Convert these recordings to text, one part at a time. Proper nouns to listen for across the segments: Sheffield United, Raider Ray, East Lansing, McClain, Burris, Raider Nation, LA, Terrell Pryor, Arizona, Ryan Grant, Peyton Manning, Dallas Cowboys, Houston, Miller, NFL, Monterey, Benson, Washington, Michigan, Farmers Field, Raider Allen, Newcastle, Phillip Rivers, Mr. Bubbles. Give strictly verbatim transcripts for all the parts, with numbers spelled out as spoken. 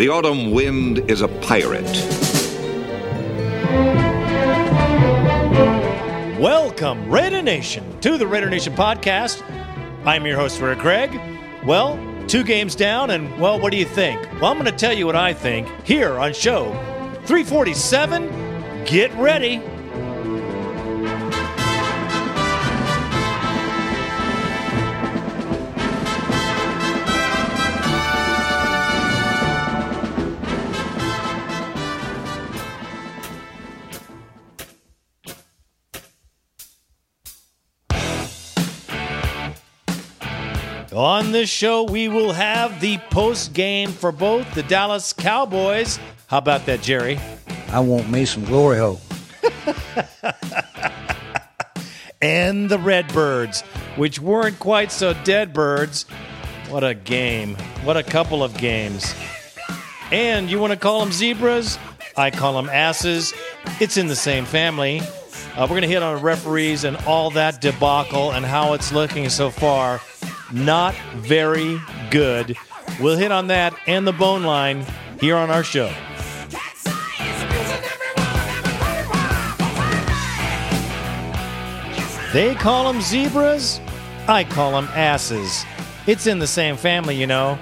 The autumn wind is a pirate. Welcome, Raider Nation, to the Raider Nation podcast. I'm your host, Raider Greg. Well, two games down, and, well, what do you think? Well, I'm going to tell you what I think here on show three forty-seven. Get ready. On this show, we will have the post-game for both the Dallas Cowboys. How about that, Jerry? I want me some glory hole. And the Redbirds, which weren't quite so dead birds. What a game. What a couple of games. And you want to call them zebras? I call them asses. It's in the same family. Uh, we're going to hit on referees and all that debacle and how it's looking so far. Not very good. We'll hit on that and the bone line here on our show. They call them zebras. I call them asses. It's in the same family, you know.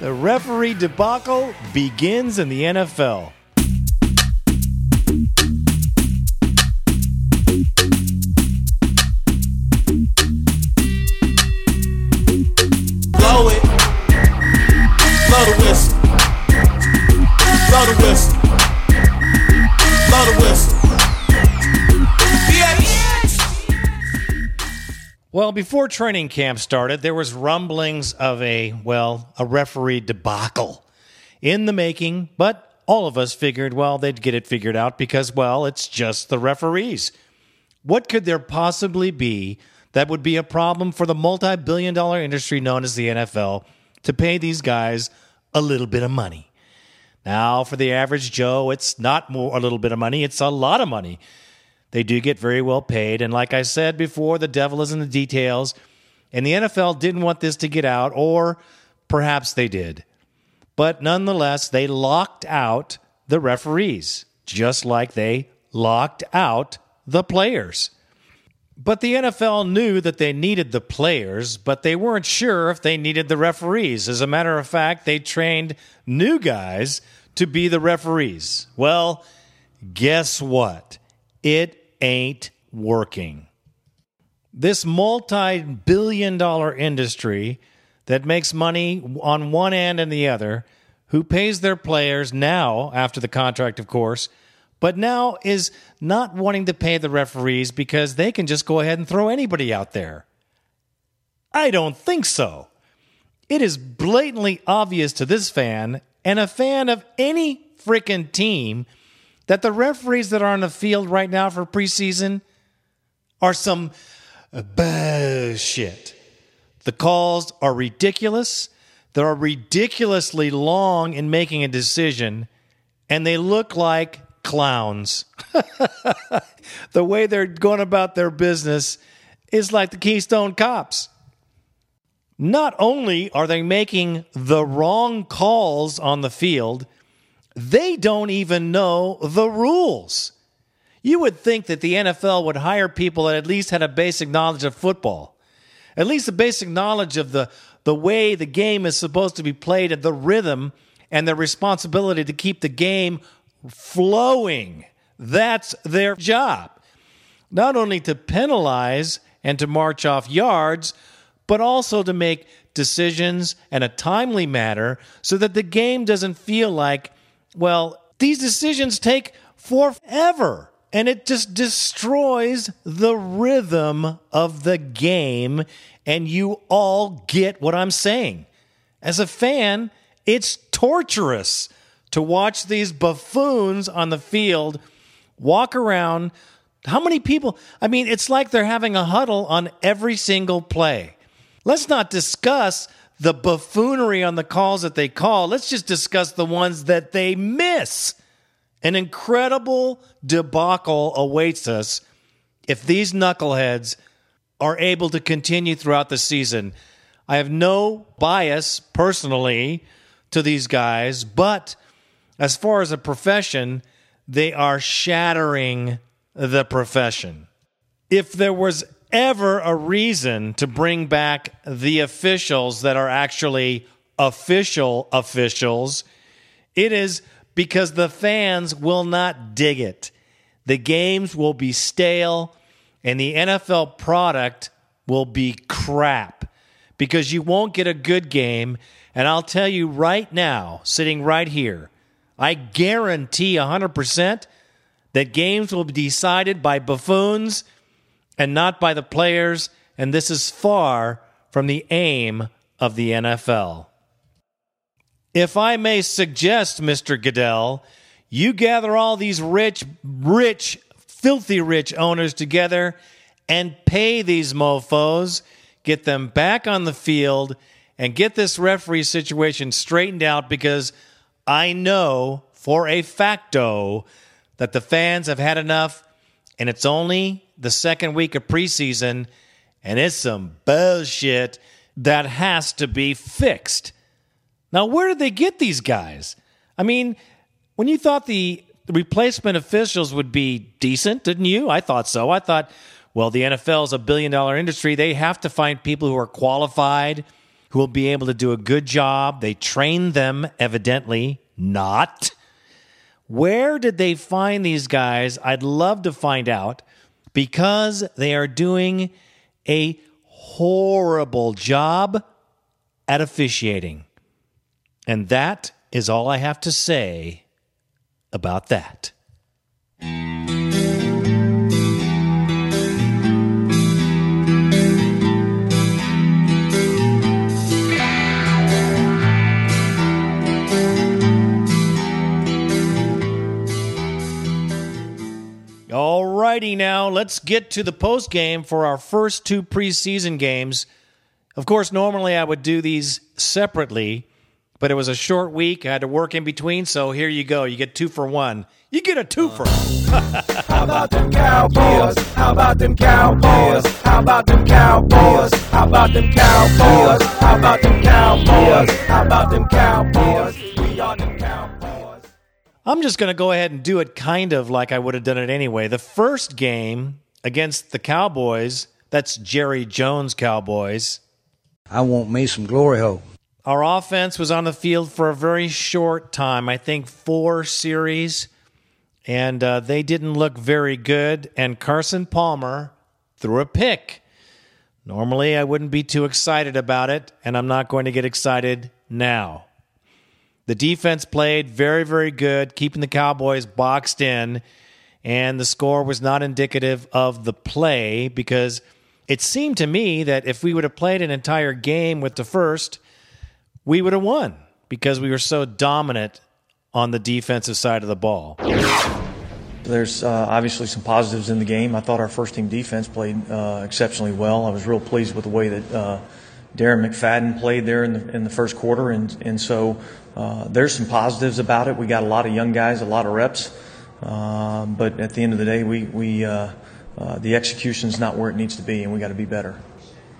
The referee debacle begins in the N F L. Well, before training camp started, there was rumblings of a, well, a referee debacle in the making, but all of us figured, well, they'd get it figured out because, well, it's just the referees. What could there possibly be that would be a problem for the multi-billion dollar industry known as the N F L to pay these guys a little bit of money? Now, for the average Joe, it's not more a little bit of money, it's a lot of money. They do get very well paid, and like I said before, the devil is in the details, and the N F L didn't want this to get out, or perhaps they did. But nonetheless, they locked out the referees, just like they locked out the players. But the N F L knew that they needed the players, but they weren't sure if they needed the referees. As a matter of fact, they trained new guys to be the referees. Well, guess what? It ain't working. This multi-billion dollar industry that makes money on one end and the other, who pays their players now, after the contract, of course, but now is not wanting to pay the referees because they can just go ahead and throw anybody out there. I don't think so. It is blatantly obvious to this fan and a fan of any freaking team that the referees that are on the field right now for preseason are some bullshit. The calls are ridiculous. They are ridiculously long in making a decision, and they look like clowns. The way they're going about their business is like the Keystone Cops. Not only are they making the wrong calls on the field, they don't even know the rules. You would think that the N F L would hire people that at least had a basic knowledge of football, at least a basic knowledge of the, the way the game is supposed to be played and the rhythm and the responsibility to keep the game flowing. That's their job. Not only to penalize and to march off yards, but also to make decisions in a timely manner so that the game doesn't feel like, well, these decisions take forever, and it just destroys the rhythm of the game, and you all get what I'm saying. As a fan, it's torturous to watch these buffoons on the field walk around. How many people? I mean, it's like they're having a huddle on every single play. Let's not discuss the buffoonery on the calls that they call. Let's just discuss the ones that they miss. An incredible debacle awaits us if these knuckleheads are able to continue throughout the season. I have no bias personally to these guys, but as far as a profession, they are shattering the profession. If there was ever a reason to bring back the officials that are actually official officials, it is because the fans will not dig it. The games will be stale, and the N F L product will be crap because you won't get a good game. And I'll tell you right now, sitting right here, I guarantee one hundred percent that games will be decided by buffoons and not by the players, and this is far from the aim of the N F L. If I may suggest, Mister Goodell, you gather all these rich, rich, filthy rich owners together and pay these mofos, get them back on the field, and get this referee situation straightened out, because I know for a facto that the fans have had enough, and it's only the second week of preseason, and it's some bullshit that has to be fixed. Now, where did they get these guys? I mean, when you thought the replacement officials would be decent, didn't you? I thought so. I thought, well, the N F L is a billion-dollar industry. They have to find people who are qualified, who will be able to do a good job. They train them, evidently not. Where did they find these guys? I'd love to find out, because they are doing a horrible job at officiating. And that is all I have to say about that. Alrighty, now let's get to the post game for our first two preseason games. Of course, normally I would do these separately, but it was a short week. I had to work in between, so here you go. You get two for one. You get a two for one. How about them Cowboys? How about them Cowboys? How about them Cowboys? How about them Cowboys? How about them Cowboys? How about them Cowboys? We are them Cowboys. I'm just going to go ahead and do it kind of like I would have done it anyway. The first game against the Cowboys, that's Jerry Jones' Cowboys. I want me some glory hole. Our offense was on the field for a very short time, I think four series, and uh, they didn't look very good, and Carson Palmer threw a pick. Normally, I wouldn't be too excited about it, and I'm not going to get excited now. The defense played very, very good, keeping the Cowboys boxed in, and the score was not indicative of the play, because it seemed to me that if we would have played an entire game with the first, we would have won, because we were so dominant on the defensive side of the ball. There's uh, obviously some positives in the game. I thought our first-team defense played uh, exceptionally well. I was real pleased with the way that uh, Darren McFadden played there in the, in the first quarter, and, and so uh, there's some positives about it. We got a lot of young guys, a lot of reps, uh, but at the end of the day, we, we uh, uh, the execution's not where it needs to be, and we got to be better.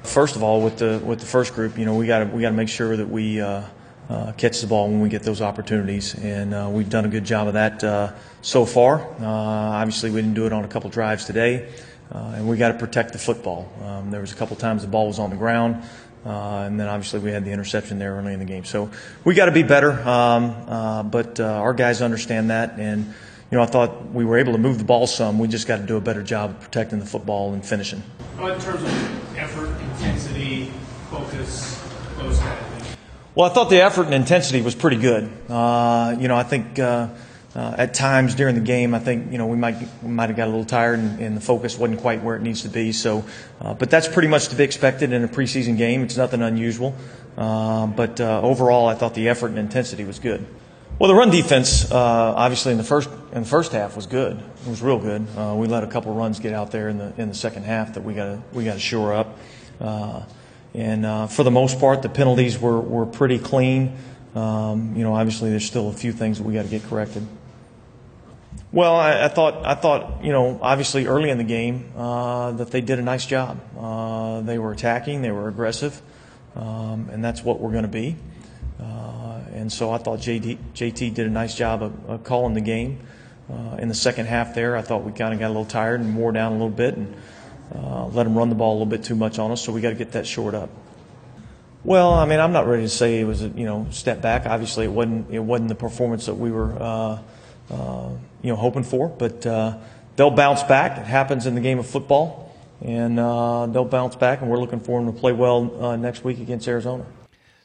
First of all, with the with the first group, you know, we got to we got to make sure that we uh, uh, catch the ball when we get those opportunities, and uh, we've done a good job of that uh, so far. Uh, obviously, we didn't do it on a couple drives today, uh, and we got to protect the football. Um, there was a couple times the ball was on the ground, uh, and then obviously we had the interception there early in the game. So we got to be better, um, uh, but uh, our guys understand that, and you know, I thought we were able to move the ball some. We just got to do a better job of protecting the football and finishing. In terms of effort, intensity, focus, those kind of things? Well, I thought the effort and intensity was pretty good. Uh, you know, I think uh, uh, at times during the game, I think, you know, we might we might have got a little tired and, and the focus wasn't quite where it needs to be. So, uh, but that's pretty much to be expected in a preseason game. It's nothing unusual. Uh, but uh, overall, I thought the effort and intensity was good. Well, the run defense, uh, obviously in the first in the first half was good. It was real good. Uh, we let a couple runs get out there in the in the second half that we got to we got to shore up. Uh, and uh, for the most part, the penalties were were pretty clean. Um, you know, obviously there's still a few things that we got to get corrected. Well, I, I thought I thought you know obviously early in the game uh, that they did a nice job. Uh, they were attacking, they were aggressive, um, and that's what we're going to be. Uh, and so I thought J D, J T did a nice job of, of calling the game. Uh, in the second half there, I thought we kind of got a little tired and wore down a little bit and uh, let them run the ball a little bit too much on us, so we got to get that shored up. Well, I mean, I'm not ready to say it was a, you know, step back. Obviously, it wasn't, it wasn't the performance that we were, uh, uh, you know, hoping for, but uh, they'll bounce back. It happens in the game of football, and uh, they'll bounce back, and we're looking for them to play well uh, next week against Arizona.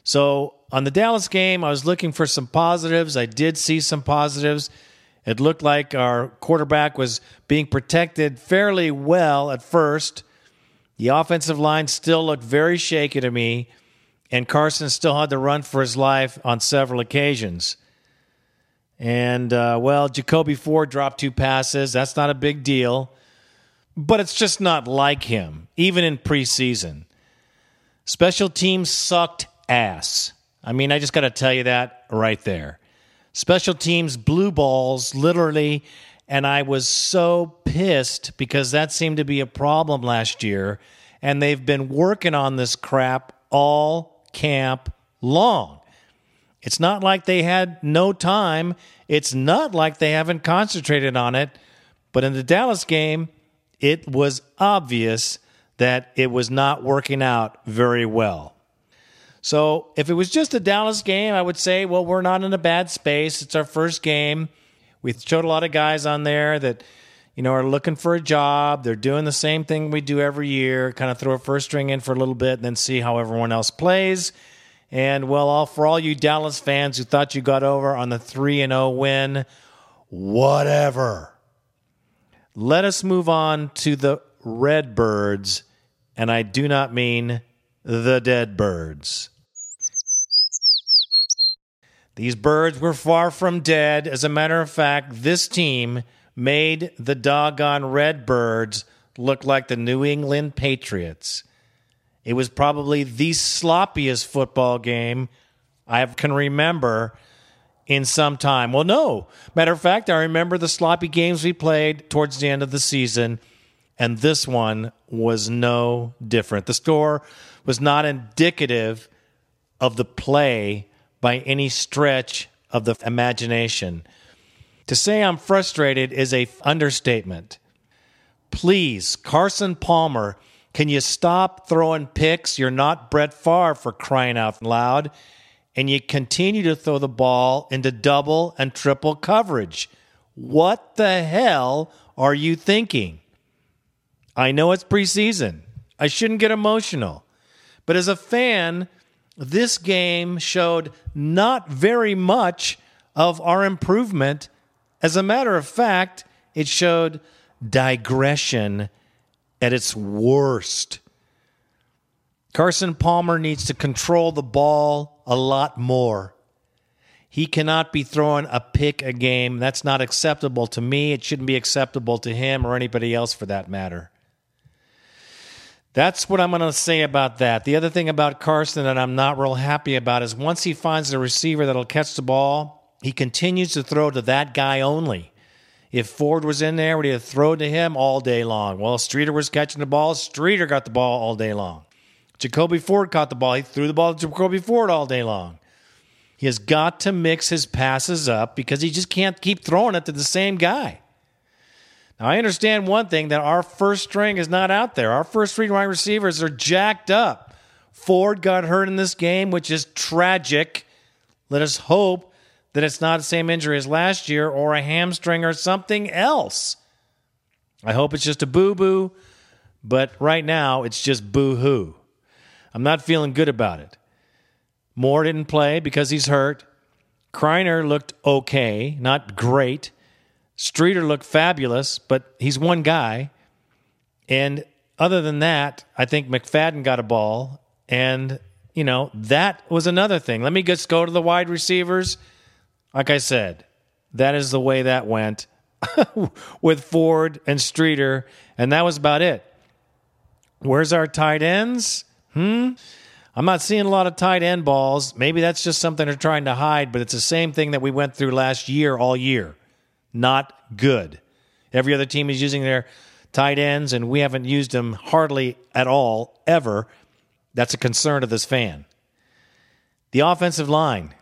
So on the Dallas game, I was looking for some positives. I did see some positives. It looked like our quarterback was being protected fairly well at first. The offensive line still looked very shaky to me, and Carson still had to run for his life on several occasions. And, uh, well, Jacoby Ford dropped two passes. That's not a big deal. But it's just not like him, even in preseason. Special teams sucked ass. I mean, I just got to tell you that right there. Special teams blew balls, literally, and I was so pissed because that seemed to be a problem last year, and they've been working on this crap all camp long. It's not like they had no time. It's not like they haven't concentrated on it. But in the Dallas game, it was obvious that it was not working out very well. So if it was just a Dallas game, I would say, well, we're not in a bad space. It's our first game. We showed a lot of guys on there that, you know, are looking for a job. They're doing the same thing we do every year, kind of throw a first string in for a little bit and then see how everyone else plays. And, well, all for all you Dallas fans who thought you got over on the three and oh win, whatever. Let us move on to the Redbirds, and I do not mean the dead birds. These birds were far from dead. As a matter of fact, this team made the doggone Redbirds look like the New England Patriots. It was probably the sloppiest football game I can remember in some time. Well, no. Matter of fact, I remember the sloppy games we played towards the end of the season, and this one was no different. The score was not indicative of the play by any stretch of the imagination. To say I'm frustrated is an understatement. Please, Carson Palmer, can you stop throwing picks? You're not Brett Favre, for crying out loud. And you continue to throw the ball into double and triple coverage. What the hell are you thinking? I know it's preseason. I shouldn't get emotional. But as a fan, this game showed not very much of our improvement. As a matter of fact, it showed digression at its worst. Carson Palmer needs to control the ball a lot more. He cannot be throwing a pick a game. That's not acceptable to me. It shouldn't be acceptable to him or anybody else for that matter. That's what I'm going to say about that. The other thing about Carson that I'm not real happy about is once he finds the receiver that'll catch the ball, he continues to throw to that guy only. If Ford was in there, would he have thrown to him all day long? Well, Streeter was catching the ball. Streeter got the ball all day long. Jacoby Ford caught the ball. He threw the ball to Jacoby Ford all day long. He has got to mix his passes up because he just can't keep throwing it to the same guy. Now, I understand one thing, that our first string is not out there. Our first three wide receivers are jacked up. Ford got hurt in this game, which is tragic. Let us hope that it's not the same injury as last year or a hamstring or something else. I hope it's just a boo-boo, but right now it's just boo-hoo. I'm not feeling good about it. Moore didn't play because he's hurt. Kreiner looked okay, not great. Streeter looked fabulous, but he's one guy. And other than that, I think McFadden got a ball. And, you know, that was another thing. Let me just go to the wide receivers. Like I said, that is the way that went with Ford and Streeter. And that was about it. Where's our tight ends? Hmm? I'm not seeing a lot of tight end balls. Maybe that's just something they're trying to hide, but it's the same thing that we went through last year, all year. Not good. Every other team is using their tight ends, and we haven't used them hardly at all, ever. That's a concern of this fan. The offensive line.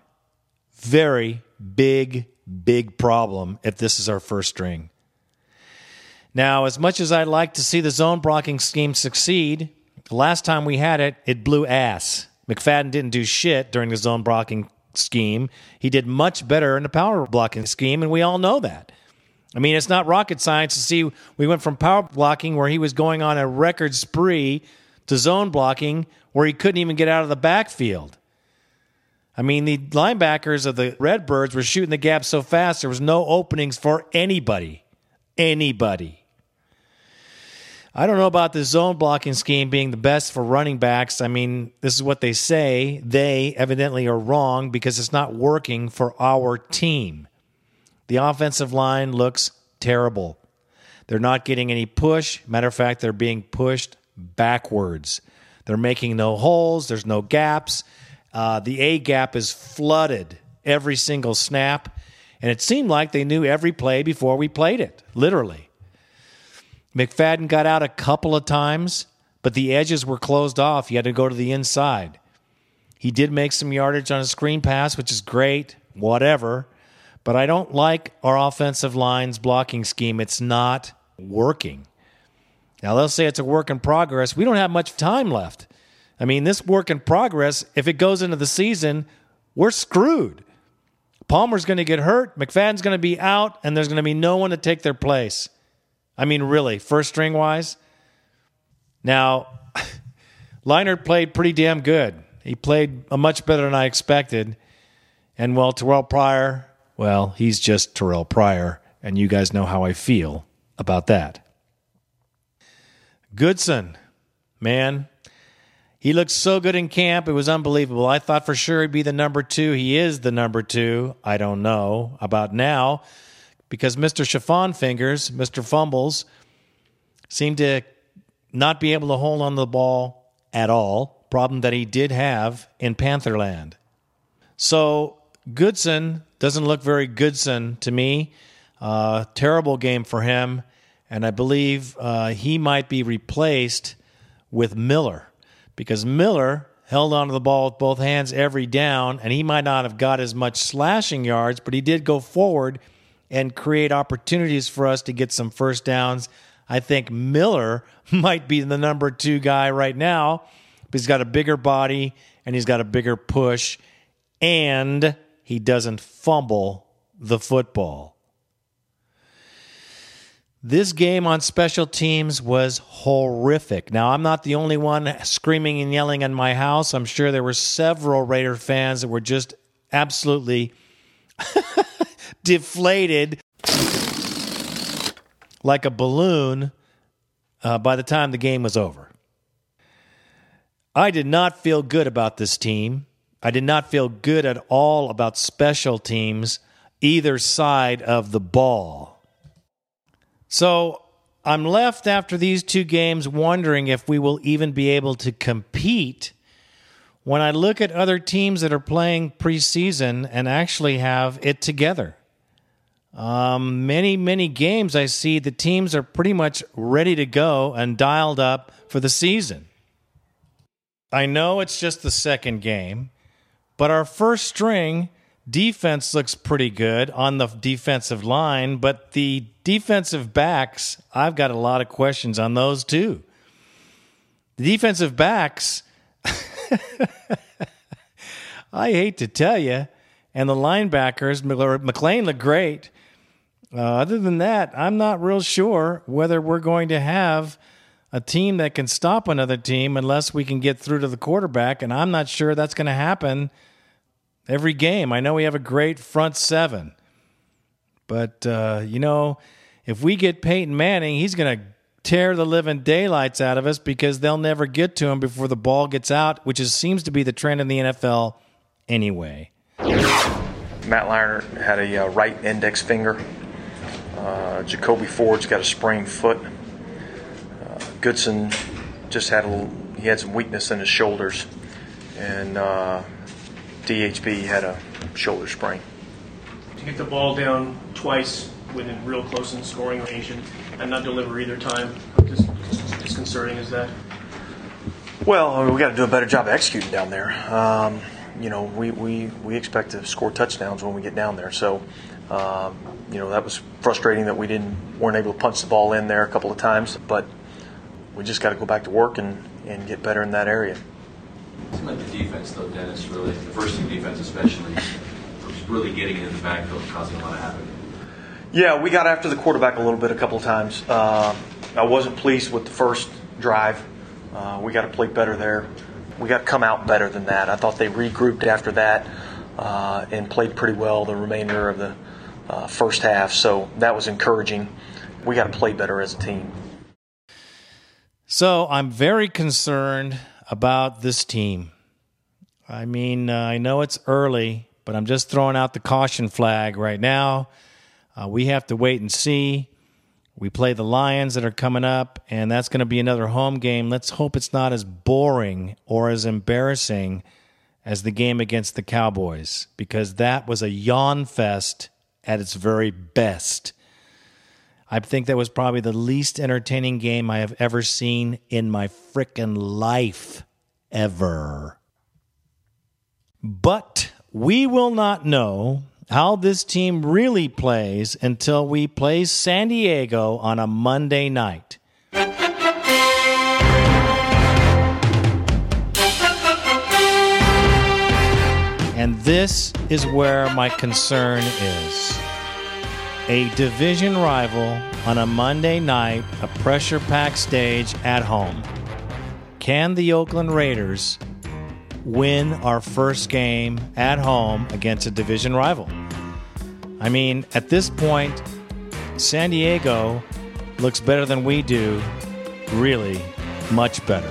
very big, big problem if this is our first string. Now, as much as I'd like to see the zone blocking scheme succeed, the last time we had it, it blew ass. McFadden didn't do shit during the zone blocking scheme. He did much better in the power blocking scheme, and we all know that. I mean, it's not rocket science to see we went from power blocking where he was going on a record spree to zone blocking where he couldn't even get out of the backfield. I mean, the linebackers of the Redbirds were shooting the gap so fast there was no openings for anybody. Anybody. I don't know about the zone blocking scheme being the best for running backs. I mean, this is what they say. They evidently are wrong because it's not working for our team. The offensive line looks terrible. They're not getting any push. Matter of fact, they're being pushed backwards. They're making no holes. There's no gaps. Uh, the A gap is flooded every single snap. And it seemed like they knew every play before we played it, literally. McFadden got out a couple of times, but the edges were closed off. He had to go to the inside. He did make some yardage on a screen pass, which is great, whatever. But I don't like our offensive line's blocking scheme. It's not working. Now, they'll say it's a work in progress. We don't have much time left. I mean, this work in progress, if it goes into the season, we're screwed. Palmer's going to get hurt, McFadden's going to be out, and there's going to be no one to take their place. I mean, really, first string-wise. Now, Leinart played pretty damn good. He played much better than I expected. And, well, Terrell Pryor, well, he's just Terrell Pryor, and you guys know how I feel about that. Goodson, man, he looked so good in camp. It was unbelievable. I thought for sure he'd be the number two. He is the number two. I don't know about now. Because Mister Chiffon Fingers, Mister Fumbles, seemed to not be able to hold on the ball at all, problem that he did have in Pantherland. So Goodson doesn't look very Goodson to me. Uh, terrible game for him, and I believe uh, he might be replaced with Miller because Miller held on to the ball with both hands every down, and he might not have got as much slashing yards, but he did go forward and create opportunities for us to get some first downs. I think Miller might be the number two guy right now, but he's got a bigger body, and he's got a bigger push, and he doesn't fumble the football. This game on special teams was horrific. Now, I'm not the only one screaming and yelling in my house. I'm sure there were several Raider fans that were just absolutely deflated like a balloon uh, by the time the game was over. I did not feel good about this team. I did not feel good at all about special teams, either side of the ball. So I'm left after these two games wondering if we will even be able to compete. When I look at other teams that are playing preseason and actually have it together, um, many, many games I see the teams are pretty much ready to go and dialed up for the season. I know it's just the second game, but our first string defense looks pretty good on the defensive line, but the defensive backs, I've got a lot of questions on those too. The defensive backs... I hate to tell you, and the linebackers, McClain looked great. Uh, other than that, I'm not real sure whether we're going to have a team that can stop another team unless we can get through to the quarterback, and I'm not sure that's going to happen every game. I know we have a great front seven, but, uh, you know, if we get Peyton Manning, he's going to tear the living daylights out of us because they'll never get to him before the ball gets out, which is, seems to be the trend in the N F L anyway. Matt Leinart had a uh, right index finger. Uh, Jacoby Ford's got a sprained foot. Uh, Goodson just had a little, he had some weakness in his shoulders, and uh, D H B had a shoulder sprain. To get the ball down twice within real close in scoring range and, and not deliver either time. How dis- disconcerting is that? Well, we got to do a better job of executing down there. Um, you know, we, we, we expect to score touchdowns when we get down there. So, um, you know, that was frustrating that we didn't weren't able to punch the ball in there a couple of times. But we just got to go back to work and, and get better in that area. It seemed like the defense, though, Dennis, really, the first team defense especially, was really getting into the backfield and causing a lot of havoc. Yeah, we got after the quarterback a little bit a couple of times. Uh, I wasn't pleased with the first drive. Uh, we got to play better there. We got to come out better than that. I thought they regrouped after that uh, and played pretty well the remainder of the uh, first half. So that was encouraging. We got to play better as a team. So I'm very concerned about this team. I mean, uh, I know it's early, but I'm just throwing out the caution flag right now. Uh, we have to wait and see. We play the Lions that are coming up, and that's going to be another home game. Let's hope it's not as boring or as embarrassing as the game against the Cowboys, because that was a yawn fest at its very best. I think that was probably the least entertaining game I have ever seen in my frickin' life ever. But we will not know how this team really plays until we play San Diego on a Monday night. And this is where my concern is. A division rival on a Monday night, a pressure-packed stage at home. Can the Oakland Raiders win our first game at home against a division rival? I mean, at this point, San Diego looks better than we do, really much better.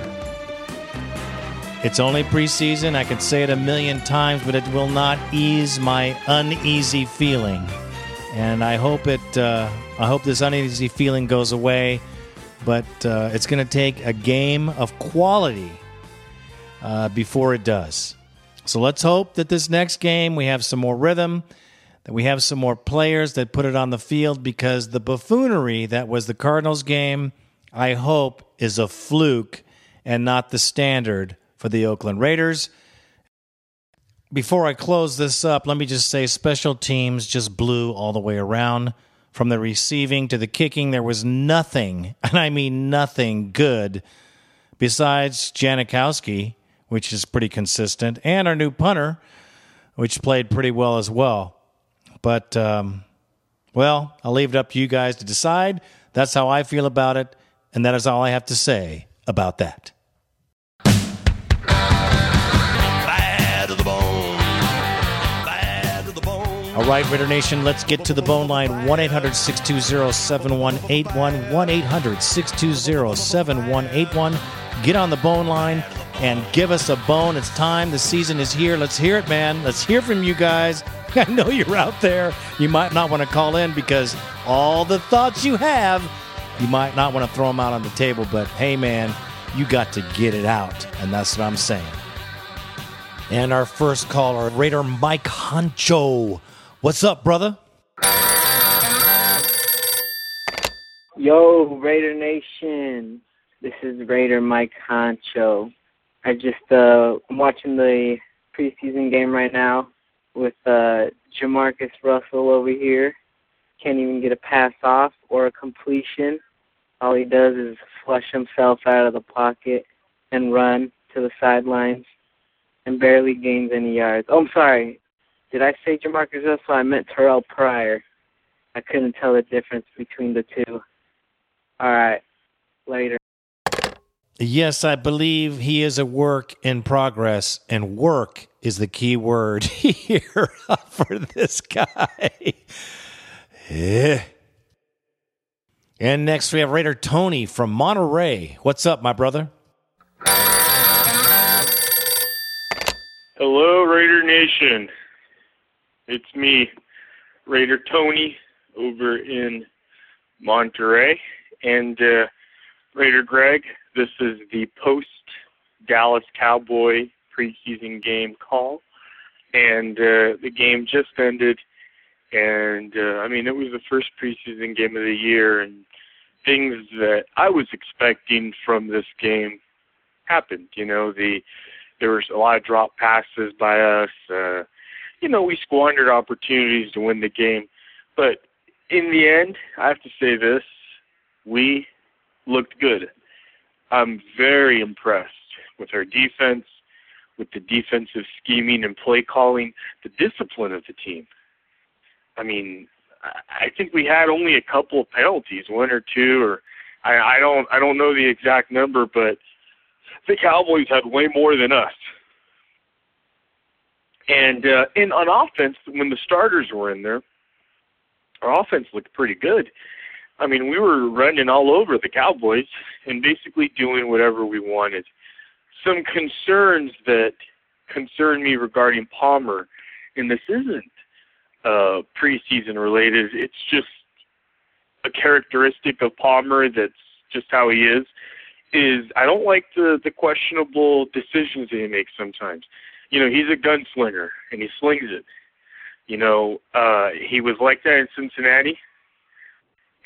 It's only preseason. I could say it a million times, but it will not ease my uneasy feeling. And I hope it. Uh, I hope this uneasy feeling goes away, but uh, it's going to take a game of quality Uh, before it does. So let's hope that this next game we have some more rhythm, that we have some more players that put it on the field, because the buffoonery that was the Cardinals game, I hope, is a fluke and not the standard for the Oakland Raiders. Before I close this up, let me just say special teams just blew all the way around. From the receiving to the kicking, there was nothing, and I mean nothing good, besides Janikowski, which is pretty consistent, and our new punter, which played pretty well as well. But, um, well, I'll leave it up to you guys to decide. That's how I feel about it, and that is all I have to say about that. Bad to the bone. Bad to the bone. All right, Raider Nation, let's get to the bone line. one eight hundred, six two zero, seven one eight one. one eight hundred, six two zero, seven one eight one. Get on the bone line and give us a bone. It's time. The season is here. Let's hear it, man. Let's hear from you guys. I know you're out there. You might not want to call in because all the thoughts you have, you might not want to throw them out on the table. But, hey, man, you got to get it out, and that's what I'm saying. And our first caller, Raider Mike Honcho. What's up, brother? Yo, Raider Nation. This is Raider Mike Honcho. I just uh, I'm watching the preseason game right now with uh, JaMarcus Russell over here. Can't even get a pass off or a completion. All he does is flush himself out of the pocket and run to the sidelines and barely gains any yards. Oh, I'm sorry. Did I say JaMarcus Russell? I meant Terrell Pryor. I couldn't tell the difference between the two. All right. Later. Yes, I believe he is a work in progress, and work is the key word here for this guy. Yeah. And next we have Raider Tony from Monterey. What's up, my brother? Hello, Raider Nation. It's me, Raider Tony, over in Monterey, and uh, Raider Greg. This is the post-Dallas Cowboy preseason game call, and uh, the game just ended, and, uh, I mean, it was the first preseason game of the year, and things that I was expecting from this game happened. You know, the There was a lot of drop passes by us. Uh, you know, we squandered opportunities to win the game. But in the end, I have to say this, we looked good. I'm very impressed with our defense, with the defensive scheming and play calling, the discipline of the team. I mean, I think we had only a couple of penalties, one or two, or I, I don't I don't know the exact number, but the Cowboys had way more than us. And uh, and on offense, when the starters were in there, our offense looked pretty good. I mean, we were running all over the Cowboys and basically doing whatever we wanted. Some concerns that concern me regarding Palmer, and this isn't uh, preseason related. It's just a characteristic of Palmer that's just how he is, is I don't like the, the questionable decisions that he makes sometimes. You know, he's a gunslinger, and he slings it. You know, uh, he was like that in Cincinnati.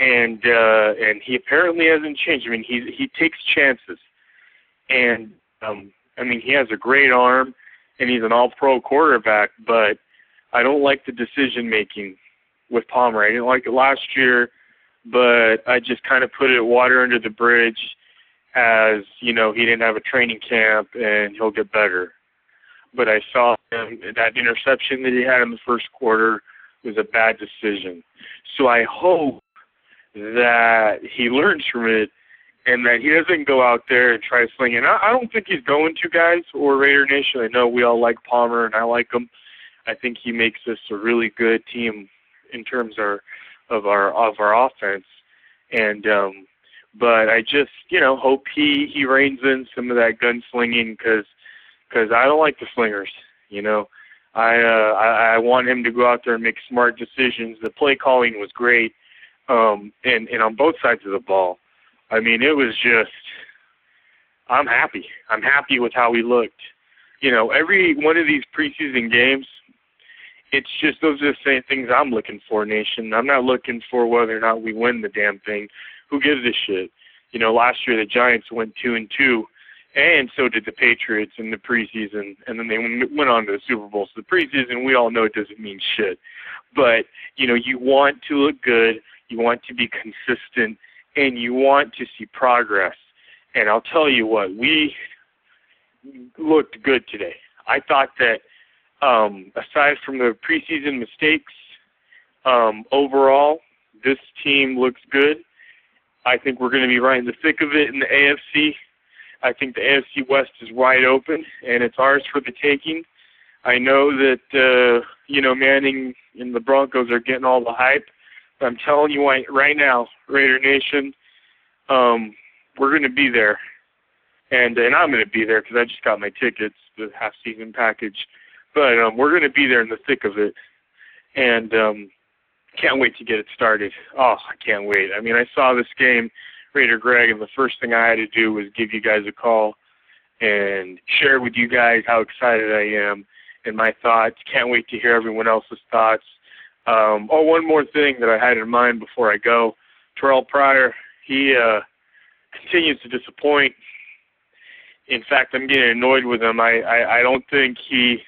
And uh, and he apparently hasn't changed. I mean, he he takes chances, and um, I mean he has a great arm, and he's an all-pro quarterback. But I don't like the decision making with Palmer. I didn't like it last year, but I just kind of put it water under the bridge, as you know he didn't have a training camp and he'll get better. But I saw him, that interception that he had in the first quarter was a bad decision. So I hope that he learns from it and that he doesn't go out there and try slinging. I, I don't think he's going to, guys, or Raider Nation. I know we all like Palmer, and I like him. I think he makes us a really good team in terms of of our of our offense. And um, but I just you know hope he he reins in some of that gunslinging because because I don't like the slingers. You know, I, uh, I I want him to go out there and make smart decisions. The play calling was great. Um, and, and on both sides of the ball. I mean, it was just, I'm happy. I'm happy with how we looked. You know, every one of these preseason games, it's just, those are the same things I'm looking for, Nation. I'm not looking for whether or not we win the damn thing. Who gives a shit? You know, last year the Giants went two and two, and so did the Patriots in the preseason, and then they went on to the Super Bowl. So the preseason, we all know it doesn't mean shit. But, you know, you want to look good. You want to be consistent, and you want to see progress. And I'll tell you what, we looked good today. I thought that um, aside from the preseason mistakes, um, overall, this team looks good. I think we're going to be right in the thick of it in the A F C. I think the A F C West is wide open, and it's ours for the taking. I know that, uh, you know, Manning and the Broncos are getting all the hype. I'm telling you right now, Raider Nation, um, we're going to be there. And and I'm going to be there because I just got my tickets, the half-season package. But um, we're going to be there in the thick of it. And um, can't wait to get it started. Oh, I can't wait. I mean, I saw this game, Raider Greg, and the first thing I had to do was give you guys a call and share with you guys how excited I am and my thoughts. Can't wait to hear everyone else's thoughts. Um, oh, one more thing that I had in mind before I go. Terrell Pryor, he uh, continues to disappoint. In fact, I'm getting annoyed with him. I, I, I don't think he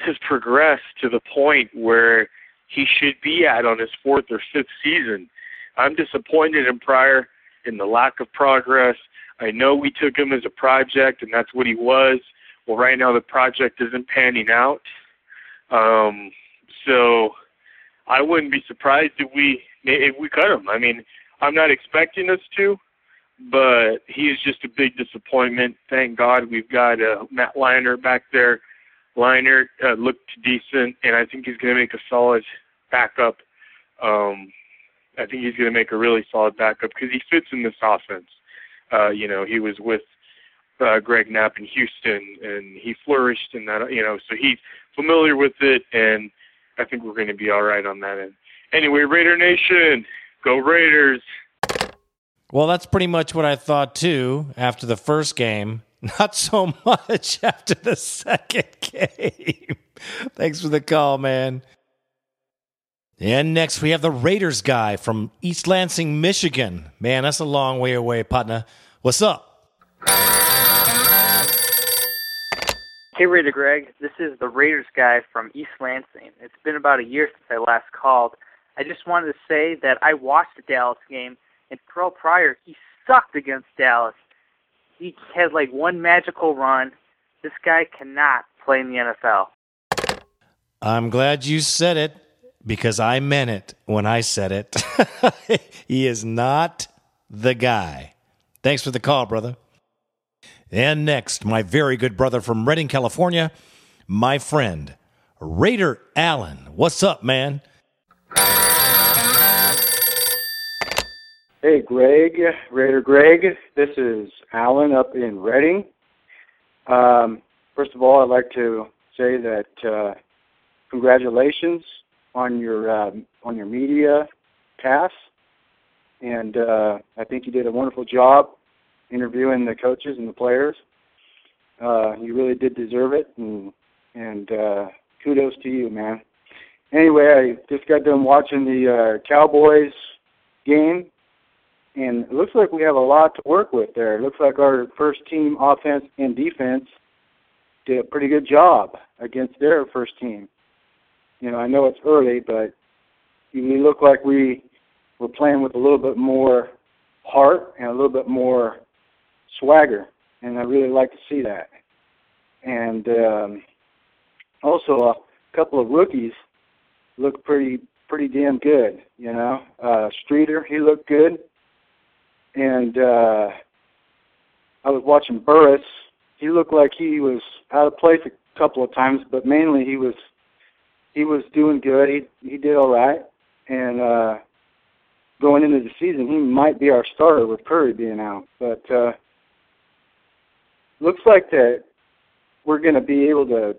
has progressed to the point where he should be at on his fourth or fifth season. I'm disappointed in Pryor in the lack of progress. I know we took him as a project, and that's what he was. Well, right now the project isn't panning out. Um, so... I wouldn't be surprised if we if we cut him. I mean, I'm not expecting us to, but he is just a big disappointment. Thank God we've got uh, Matt Leinart back there. Leinart uh, looked decent, and I think he's going to make a solid backup. Um, I think he's going to make a really solid backup because he fits in this offense. Uh, you know, he was with uh, Greg Knapp in Houston, and he flourished in that. You know, so he's familiar with it, and I think we're going to be all right on that end. Anyway, Raider Nation, go Raiders. Well, that's pretty much what I thought, too, after the first game. Not so much after the second game. Thanks for the call, man. And next we have the Raiders guy from East Lansing, Michigan. Man, that's a long way away, partner. What's up? Hey, Raider Greg, this is the Raiders guy from East Lansing. It's been about a year since I last called. I just wanted to say that I watched the Dallas game, and Terrell Pryor, he sucked against Dallas. He had like one magical run. This guy cannot play in the N F L. I'm glad you said it, because I meant it when I said it. He is not the guy. Thanks for the call, brother. And next, my very good brother from Redding, California, my friend, Raider Allen. What's up, man? Hey, Greg, Raider Greg. This is Allen up in Redding. Um, first of all, I'd like to say that uh, congratulations on your um, on your media pass, and uh, I think you did a wonderful job interviewing the coaches and the players. Uh, you really did deserve it, and and uh, kudos to you, man. Anyway, I just got done watching the uh, Cowboys game, and it looks like we have a lot to work with there. It looks like our first team offense and defense did a pretty good job against their first team. You know, I know it's early, but we look like we were playing with a little bit more heart and a little bit more swagger, and I really like to see that. And um, also a couple of rookies look pretty pretty damn good, you know. Uh, Streeter, he looked good. And uh, I was watching Burris. He looked like he was out of place a couple of times, but mainly he was he was doing good. He he did all right. And uh, going into the season, he might be our starter with Curry being out. But uh, looks like that we're going to be able to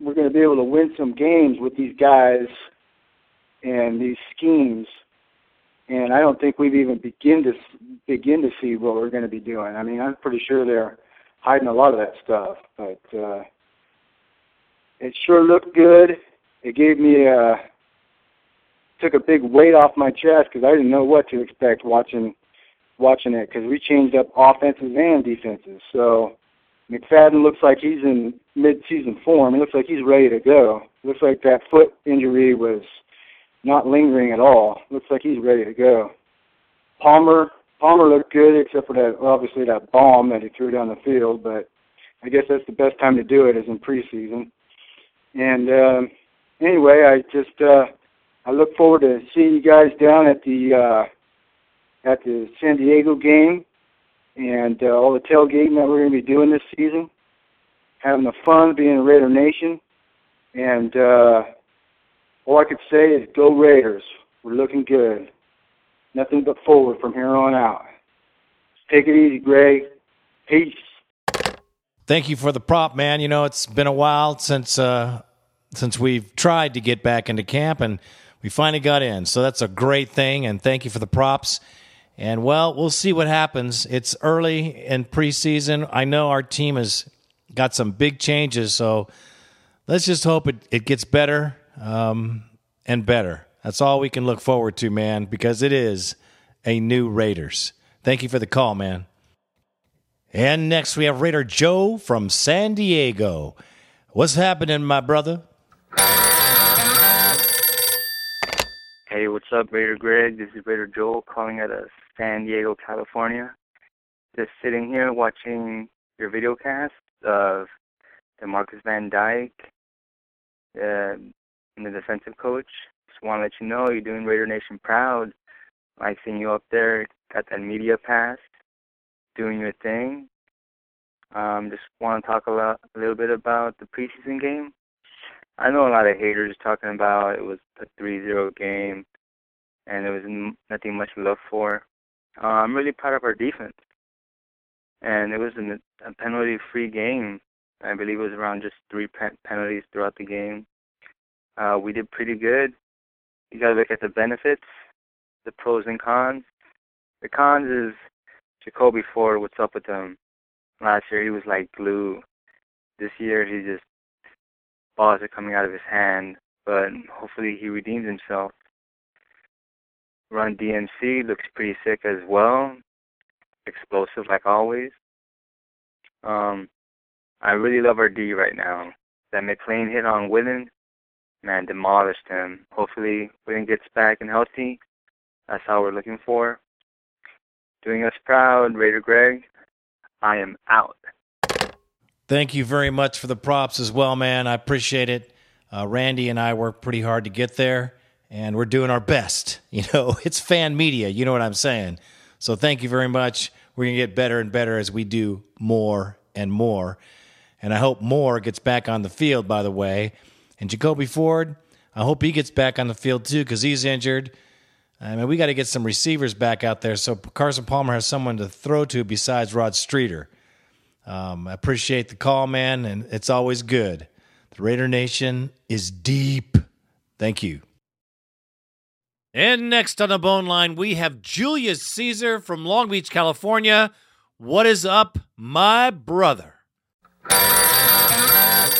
we're going to be able to win some games with these guys and these schemes. And I don't think we've even begin to begin to see what we're going to be doing. I mean, I'm pretty sure they're hiding a lot of that stuff. But uh, it sure looked good. It gave me a took a big weight off my chest because I didn't know what to expect watching watching it. Because we changed up offenses and defenses. So McFadden looks like he's in mid-season form. It looks like he's ready to go. It looks like that foot injury was not lingering at all. Looks like he's ready to go. Palmer, Palmer looked good, except for that, obviously that bomb that he threw down the field. But I guess that's the best time to do it is in preseason. And um, anyway, I just uh, I look forward to seeing you guys down at the uh, at the San Diego game and uh, all the tailgating that we're going to be doing this season. Having the fun being a Raider Nation, and uh, all I could say is go Raiders. We're looking good. Nothing but forward from here on out. Take it easy, Greg. Peace. Thank you for the prop, man. You know, it's been a while since uh, since we've tried to get back into camp, and we finally got in. So that's a great thing, and thank you for the props. And, well, we'll see what happens. It's early in preseason. I know our team has got some big changes, so let's just hope it, it gets better. Um, and better. That's all we can look forward to, man, because it is a new Raiders. Thank you for the call, man. And next we have Raider Joe from San Diego. What's happening, my brother? Hey, what's up, Raider Greg? This is Raider Joe calling out of San Diego, California. Just sitting here watching your video cast of JaMarcus Van Dyke. Uh, the defensive coach. Just want to let you know you're doing Raider Nation proud. I seen you up there, got that media pass, doing your thing. Um, just want to talk a, lot, a little bit about the preseason game. I know a lot of haters talking about it was a three zero game and there was nothing much left for. Uh, I'm really proud of our defense. And it was an, a penalty-free game. I believe it was around just three pe- penalties throughout the game. Uh, we did pretty good. You got to look at the benefits, the pros and cons. The cons is Jacoby Ford, what's up with him? Last year he was like glue. This year he just, balls are coming out of his hand, but hopefully he redeems himself. Run D M C looks pretty sick as well. Explosive like always. Um, I really love our D right now. That McClain hit on Witten, man, demolished him. Hopefully Witten gets back and healthy. That's how we're looking for. Doing us proud, Raider Greg. I am out. Thank you very much for the props as well, man. I appreciate it. Uh, Randy and I worked pretty hard to get there, and we're doing our best. You know, it's fan media. You know what I'm saying? So thank you very much. We're going to get better and better as we do more and more. And I hope Moore gets back on the field, by the way. And Jacoby Ford, I hope he gets back on the field too, because he's injured. I mean, we got to get some receivers back out there so Carson Palmer has someone to throw to besides Rod Streeter. Um, I appreciate the call, man, and it's always good. The Raider Nation is deep. Thank you. And next on the bone line, we have Julius Caesar from Long Beach, California. What is up, my brother? How's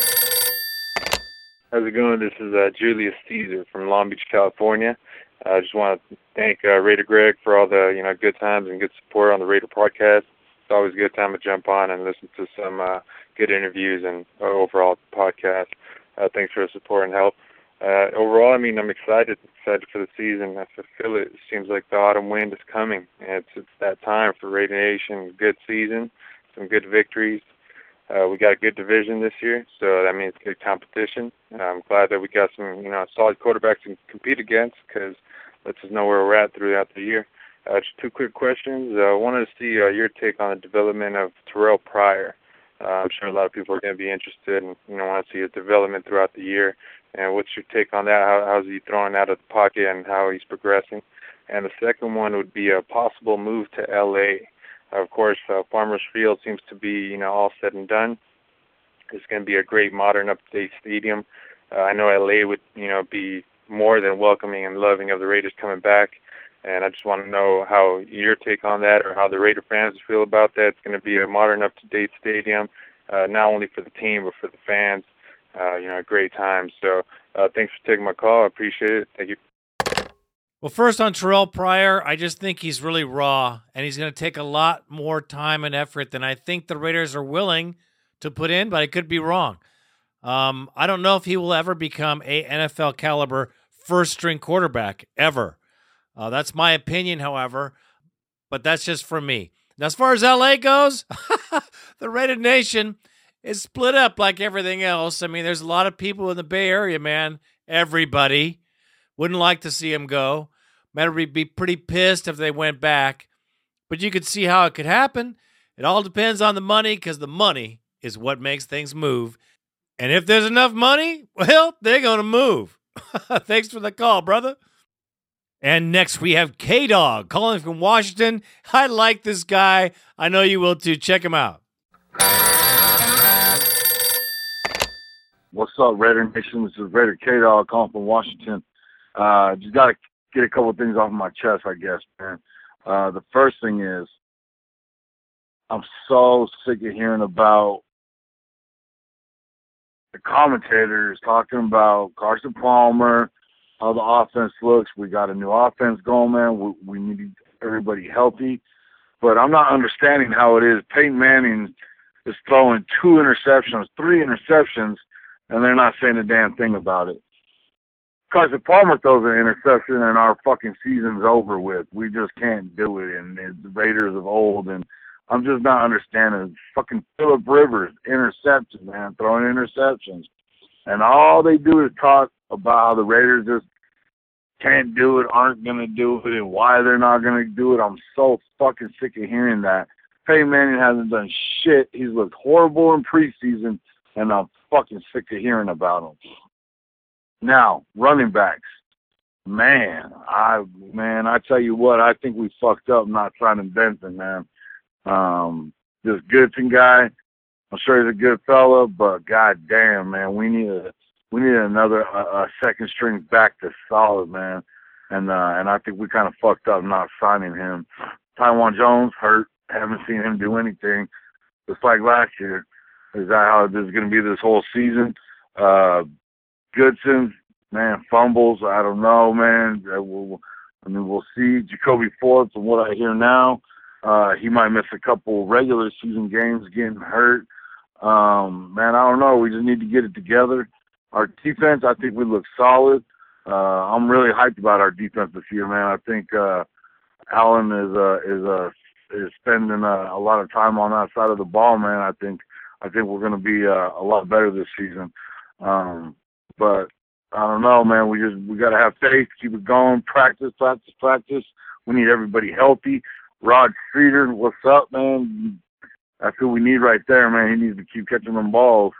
it going? This is uh, Julius Caesar from Long Beach, California. I uh, just want to thank uh, Raider Greg for all the you know good times and good support on the Raider podcast. It's always a good time to jump on and listen to some uh, good interviews and uh, overall podcast. Uh, thanks for the support and help. Uh, overall, I mean, I'm excited, excited for the season. I feel it. It seems like the autumn wind is coming, and it's, it's that time for Raider Nation. Good season, some good victories. Uh, we got a good division this year, so that means good competition. I'm glad that we got some, you know, solid quarterbacks to compete against because lets us know where we're at throughout the year. Uh, just two quick questions. I uh, wanted to see uh, your take on the development of Terrell Pryor. Uh, I'm sure a lot of people are going to be interested and, you know, want to see his development throughout the year. And what's your take on that? How, how's he throwing out of the pocket and how he's progressing? And the second one would be a possible move to L A. Of course, uh, Farmers Field seems to be, you know, all said and done. It's going to be a great modern update stadium. Uh, I know L A would, you know, be more than welcoming and loving of the Raiders coming back. And I just want to know how your take on that or how the Raider fans feel about that. It's going to be a modern up-to-date stadium, uh, not only for the team but for the fans. Uh, you know, a great time. So uh, thanks for taking my call. I appreciate it. Thank you. Well, first on Terrell Pryor, I just think he's really raw, and he's going to take a lot more time and effort than I think the Raiders are willing to put in, but I could be wrong. Um, I don't know if he will ever become a N F L caliber first-string quarterback, ever. Uh, that's my opinion, however, but that's just for me. Now, as far as L A goes, the Raider Nation is split up like everything else. I mean, there's a lot of people in the Bay Area, man. Everybody. Wouldn't like to see him go. Matter would be pretty pissed if they went back. But you could see how it could happen. It all depends on the money because the money is what makes things move. And if there's enough money, well, they're going to move. Thanks for the call, brother. And next we have K-Dog calling from Washington. I like this guy. I know you will too. Check him out. What's up, Raider Nation? This is Raider K-Dog calling from Washington. Uh, just got to get a couple of things off my chest, I guess, man. Uh, the first thing is I'm so sick of hearing about the commentators talking about Carson Palmer, how the offense looks. We got a new offense going, man. We, we need everybody healthy. But I'm not understanding how it is Peyton Manning is throwing two interceptions, three interceptions, and they're not saying a damn thing about it. Carson Palmer throws an interception and our fucking season's over with. We just can't do it. And it's the Raiders of old. And I'm just not understanding. Fucking Phillip Rivers, interceptions, man, throwing interceptions. And all they do is talk about how the Raiders just can't do it, aren't going to do it, and why they're not going to do it. I'm so fucking sick of hearing that. Peyton Manning hasn't done shit. He's looked horrible in preseason, and I'm fucking sick of hearing about him. Now, running backs, man, I man, I tell you what, I think we fucked up not signing Benson, man. Um, this Goodson guy, I'm sure he's a good fella, but goddamn, man, we need a we need another a, a second string back that's solid, man. And uh, and I think we kind of fucked up not signing him. Tywan Jones hurt, haven't seen him do anything. Just like last year, is that how this is going to be this whole season? Uh, Goodson, man, fumbles. I don't know, man. We'll, I mean, we'll see. Jacoby Ford, from what I hear now, uh, he might miss a couple regular season games, getting hurt. Um, man, I don't know. We just need to get it together. Our defense, I think we look solid. Uh, I'm really hyped about our defense this year, man. I think uh, Allen is uh, is uh, is spending uh, a lot of time on that side of the ball, man. I think I think we're going to be uh, a lot better this season. Um, but I don't know, man. We just we got to have faith, keep it going, practice, practice, practice. We need everybody healthy. Rod Streeter, what's up, man? That's who we need right there, man. He needs to keep catching them balls.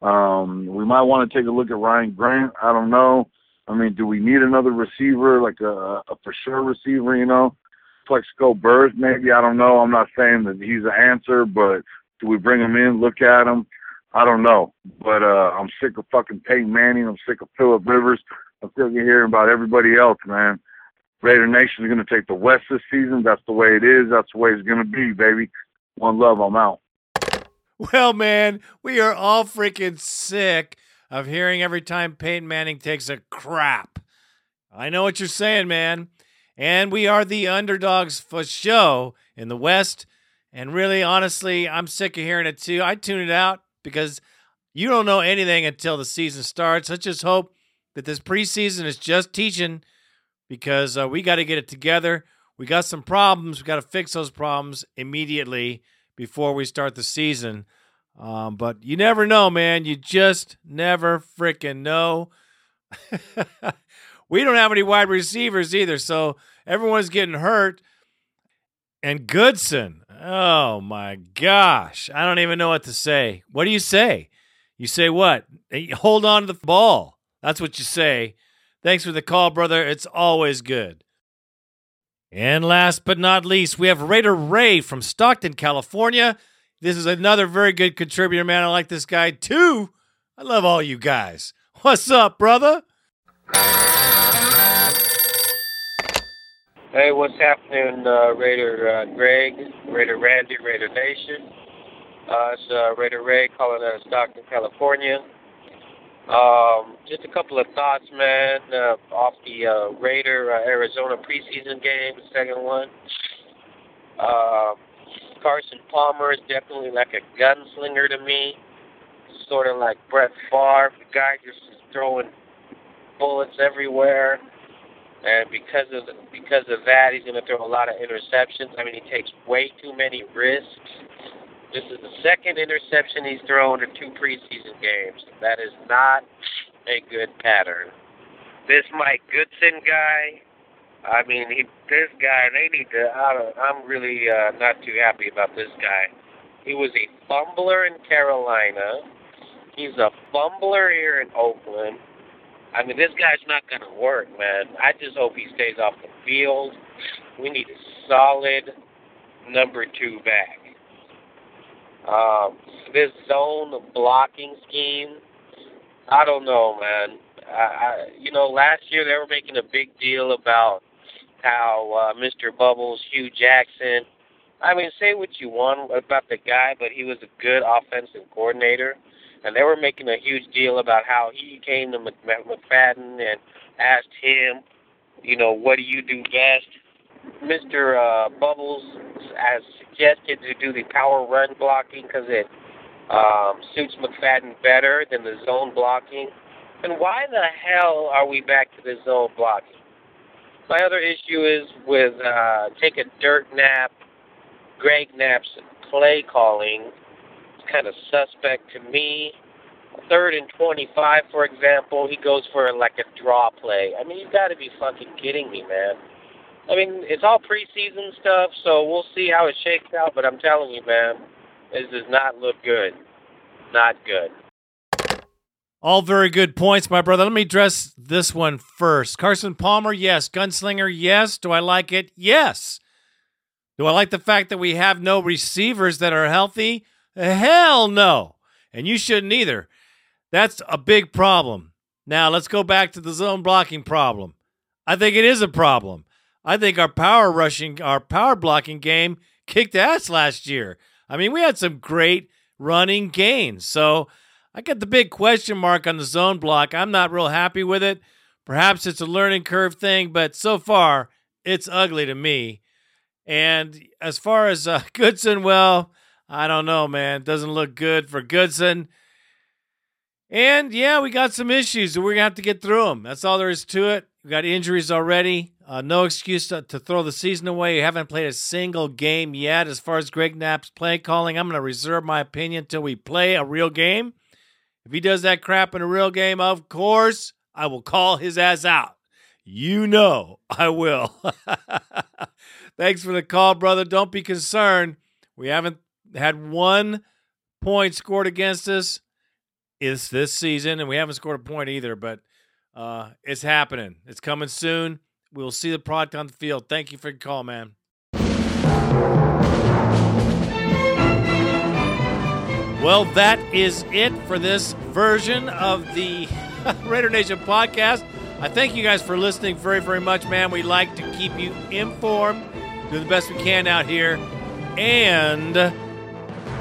Um, we might want to take a look at Ryan Grant. I don't know. I mean, do we need another receiver, like a, a for sure receiver, you know? Plexico Burris, maybe. I don't know. I'm not saying that he's an answer, but do we bring him in, look at him? I don't know. But uh, I'm sick of fucking Peyton Manning. I'm sick of Phillip Rivers. I'm sick of hearing about everybody else, man. Raider Nation is going to take the West this season. That's the way it is. That's the way it's going to be, baby. One love, I'm out. Well, man, we are all freaking sick of hearing every time Peyton Manning takes a crap. I know what you're saying, man. And we are the underdogs for show in the West. And really, honestly, I'm sick of hearing it too. I tune it out because you don't know anything until the season starts. Let's just hope that this preseason is just teaching, because uh, we got to get it together. We got some problems. We got to fix those problems immediately before we start the season. Um, but you never know, man. You just never freaking know. We don't have any wide receivers either, so everyone's getting hurt. And Goodson, oh, my gosh. I don't even know what to say. What do you say? You say what? Hey, hold on to the ball. That's what you say. Thanks for the call, brother. It's always good. And last but not least, we have Raider Ray from Stockton, California. This is another very good contributor, man. I like this guy, too. I love all you guys. What's up, brother? Hey, what's happening, uh, Raider uh, Greg, Raider Randy, Raider Nation? Uh, it's uh, Raider Ray calling out of Stockton, California. Um, just a couple of thoughts, man, uh, off the uh, Raider uh, Arizona preseason game, the second one. Uh, Carson Palmer is definitely like a gunslinger to me, sort of like Brett Favre. The guy just is throwing bullets everywhere, and because of the, because of that, he's going to throw a lot of interceptions. I mean, he takes way too many risks. This is the second interception he's thrown in two preseason games. That is not a good pattern. This Mike Goodson guy, I mean, he, this guy, they need to, I don't, I'm really uh, not too happy about this guy. He was a fumbler in Carolina. He's a fumbler here in Oakland. I mean, this guy's not going to work, man. I just hope he stays off the field. We need a solid number two back. Um, this zone blocking scheme, I don't know, man. I, I, you know, last year they were making a big deal about how uh, Mister Bubbles, Hugh Jackson, I mean, say what you want about the guy, but he was a good offensive coordinator. And they were making a huge deal about how he came to McFadden and asked him, you know, what do you do best? Mister Uh, Bubbles has suggested to do the power run blocking because it um, suits McFadden better than the zone blocking. And why the hell are we back to the zone blocking? My other issue is with uh, take a dirt nap, Greg Knapp's play calling. It's kind of suspect to me. Third and twenty-five, for example, he goes for like a draw play. I mean, you've got to be fucking kidding me, man. I mean, it's all preseason stuff, so we'll see how it shakes out. But I'm telling you, man, this does not look good. Not good. All very good points, my brother. Let me address this one first. Carson Palmer, yes. Gunslinger, yes. Do I like it? Yes. Do I like the fact that we have no receivers that are healthy? Hell no. And you shouldn't either. That's a big problem. Now, let's go back to the zone blocking problem. I think it is a problem. I think our power rushing, our power blocking game kicked ass last year. I mean, we had some great running gains. So I got the big question mark on the zone block. I'm not real happy with it. Perhaps it's a learning curve thing, but so far it's ugly to me. And as far as uh, Goodson, well, I don't know, man. Doesn't look good for Goodson. And, yeah, we got some issues. We're going to have to get through them. That's all there is to it. We got injuries already. Uh, no excuse to, to throw the season away. You haven't played a single game yet. As far as Greg Knapp's play calling, I'm going to reserve my opinion until we play a real game. If he does that crap in a real game, of course, I will call his ass out. You know I will. Thanks for the call, brother. Don't be concerned. We haven't had one point scored against us is this season, and we haven't scored a point either, but uh, it's happening. It's coming soon. We'll see the product on the field. Thank you for your call, man. Well, that is it for this version of the Raider Nation podcast. I thank you guys for listening very, very much, man. We like to keep you informed, do the best we can out here, and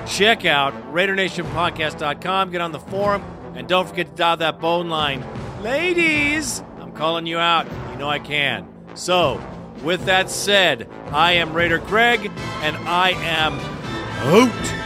check out Raider Nation Podcast dot com. Get on the forum, and don't forget to dial that bone line. Ladies, I'm calling you out. You know I can. So, with that said, I am Raider Greg, and I am out.